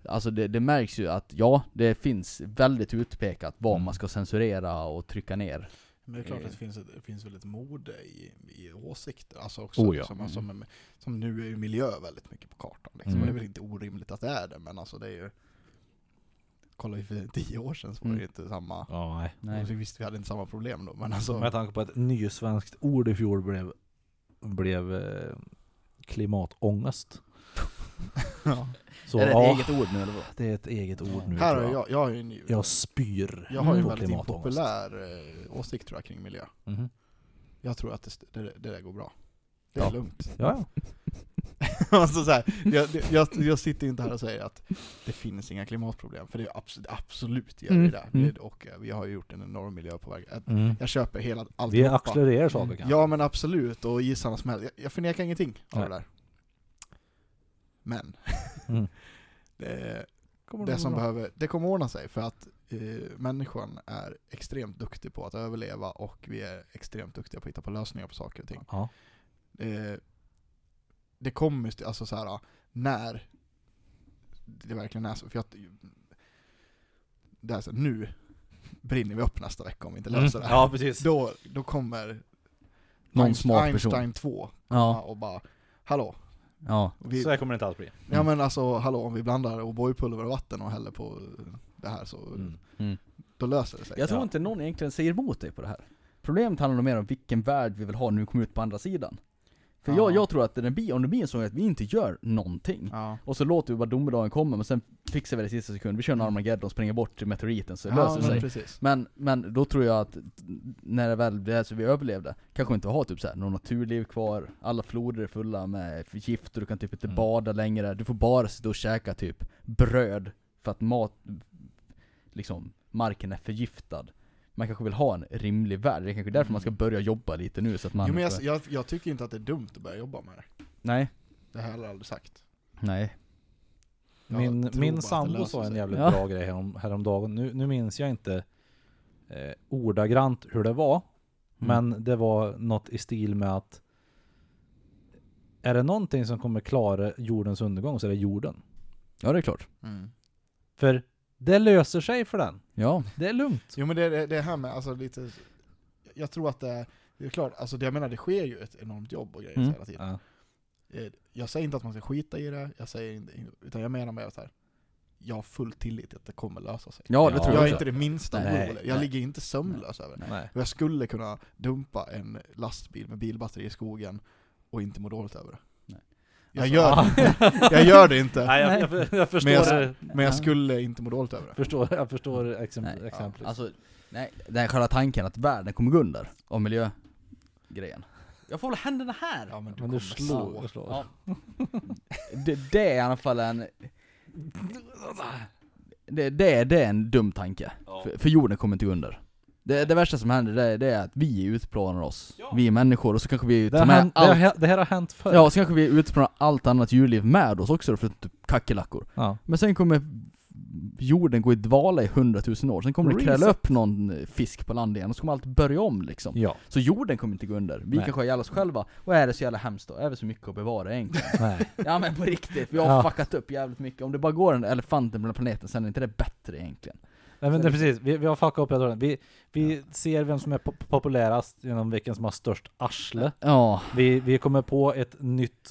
alltså det, det märks ju att ja, det finns väldigt utpekat vad mm. man ska censurera och trycka ner. Men det är klart att det finns, det finns väldigt mode i, i åsikter. Alltså också, oh ja. som, mm. som, som nu är ju miljö väldigt mycket på kartan. Liksom. Mm. Och det är väl inte orimligt att det är det, men alltså det är ju... Kolla ju för tio år sedan så var det ju inte samma... Oh, nej. nej. Visst, vi hade inte samma problem då. Men alltså... Med tanke på att nysvenskt ord i fjol blev, blev klimatångest. Ja. Så, är det ett ja, eget ord nu eller vad? Det är ett eget ord nu. Här jag. Jag, jag, har ju en, jag spyr. Jag har ju en väldigt impopulär åsikt tror jag, kring miljö. Mm-hmm. Jag tror att det, det, det där går bra. Det är ja. lugnt. Ja. Alltså så här, jag, jag, jag sitter inte här och säger att det finns inga klimatproblem. För det är absolut, absolut gör vi mm. det. Mm. Och vi har gjort en enorm miljöpåverkan. Mm. Jag köper hela allt. Vi accelererar saker kanske. Ja men absolut. Och gissarna som helst. Jag, jag förnekar ingenting av Nej. det där. Men mm. det, kommer det, det som behöver, det kommer ordna sig för att eh, människan är extremt duktig på att överleva och vi är extremt duktiga på att hitta på lösningar på saker och ting. Ja. Eh, det kommer alltså så här när det verkligen är så för att det är så, nu brinner vi upp nästa vecka om vi inte löser mm. det. Ja, precis. Då då kommer någon smart person Einstein två ja. och bara hallå. Ja, vi, så här kommer det inte alls bli. Mm. Ja men alltså hallå, om vi blandar O'boypulver och vatten och häller på det här så mm. Mm. då löser det sig. Jag tror ja. inte någon egentligen säger emot dig på det här. Problemet handlar nog mer om vilken värld vi vill ha när vi kommer ut på andra sidan. För ja. jag, jag tror att det blir, om det blir en sån att vi inte gör någonting ja. och så låter vi bara domedagen komma men sen fixar vi det i sista sekund. Vi kör en Armageddon och springer bort till meteoriten så ja, löser det sig. Precis. Men, men då tror jag att när det väl blir så vi överlevde kanske inte ha typ så här, någon naturliv kvar. Alla floder är fulla med gifter. Du kan typ inte mm. bada längre. Du får bara sitta och käka typ bröd för att mat, liksom, marken är förgiftad. Man kanske vill ha en rimlig värld. Det är kanske därför man ska börja jobba lite nu. Så att man jo, men jag, jag, jag tycker inte att det är dumt att börja jobba med det. Nej. Det här har jag aldrig sagt. Nej. Jag min min sambo sa en jävligt ja. bra grej härom, häromdagen. Nu, nu minns jag inte eh, ordagrant hur det var. Mm. Men det var något i stil med att är det någonting som kommer klara jordens undergång så är det jorden. Ja, det är klart. Mm. För... Det löser sig för den. Ja, det är lugnt. Jo men det det här med alltså lite jag tror att det, det är klart alltså det jag menar det sker ju ett enormt jobb och grejer mm. hela tiden. Ja. Jag säger inte att man ska skita i det, jag säger inte utan jag menar med så här jag har full tillit att det kommer lösa sig. Ja, det tror jag. Jag är inte det minsta orolig. Jag nej. ligger inte sömnlös över det. Nej. Jag skulle kunna dumpa en lastbil med bilbatteri i skogen och inte må dåligt över det. Jag gör, jag gör det inte. Nej, jag, jag, jag förstår men, jag, men jag skulle inte må dåligt över det. Förstår, jag förstår exempel, exemplet. Ja. Alltså, nej, den själva tanken att världen kommer gå under av miljögrejen. Jag får väl händerna här. Ja, men du, men du slår. slår. Ja. Det, det är i alla fall en... Det, det, det är en dum tanke. Ja. För, för jorden kommer inte gå under. Det, det värsta som händer det, det är att vi utplånar oss. Ja. Vi är människor och så kanske vi tar med allt. Det här, det här har hänt förr. Ja, så kanske vi utplånar allt annat djurliv med oss också för typ kackerlackor. Ja. Men sen kommer jorden gå i dvala i hundratusen år. Sen kommer Reset. det krälla upp någon fisk på land igen och så kommer allt börja om liksom. Ja. Så jorden kommer inte gå under. Vi Nej. kanske har ihjäl oss själva. Och är det så jävla hemskt då? Är det så mycket att bevara egentligen? Nej. Ja men på riktigt, vi har ja. fuckat upp jävligt mycket. Om det bara går en elefanten bland planeten sen är inte det bättre egentligen. Nej, men det är precis. Vi, vi har fuckat upp jag tror. Vi, vi ja. ser vem som är po- populärast genom vilken som har störst arsle. Ja. Vi, vi kommer på ett nytt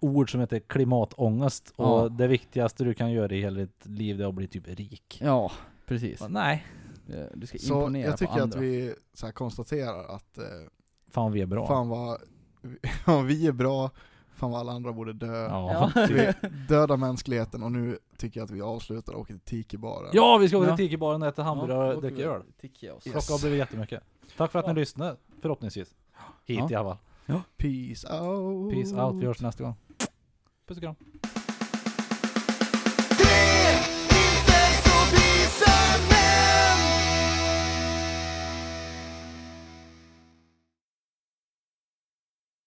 ord som heter klimatångest. Ja. Och det viktigaste du kan göra i hela ditt liv är att bli typ rik. Ja, precis. Men nej. Du ska så imponera jag tycker på andra. Att vi så här konstaterar att eh, fan vi är bra. Fan vad ja, vi är bra. Fan vad alla andra borde dö. Ja. Vi döda mänskligheten och nu tycker jag att vi avslutar och åker till Tiki-baren. Ja, vi ska åka till Tiki-baren och äta hamburgare och dricka öl. Klockan blev jättemycket. Tack för att ni lyssnade, förhoppningsvis. Hit i alla fall. Peace out. Peace out, vi hörs nästa gång. Puss och kram.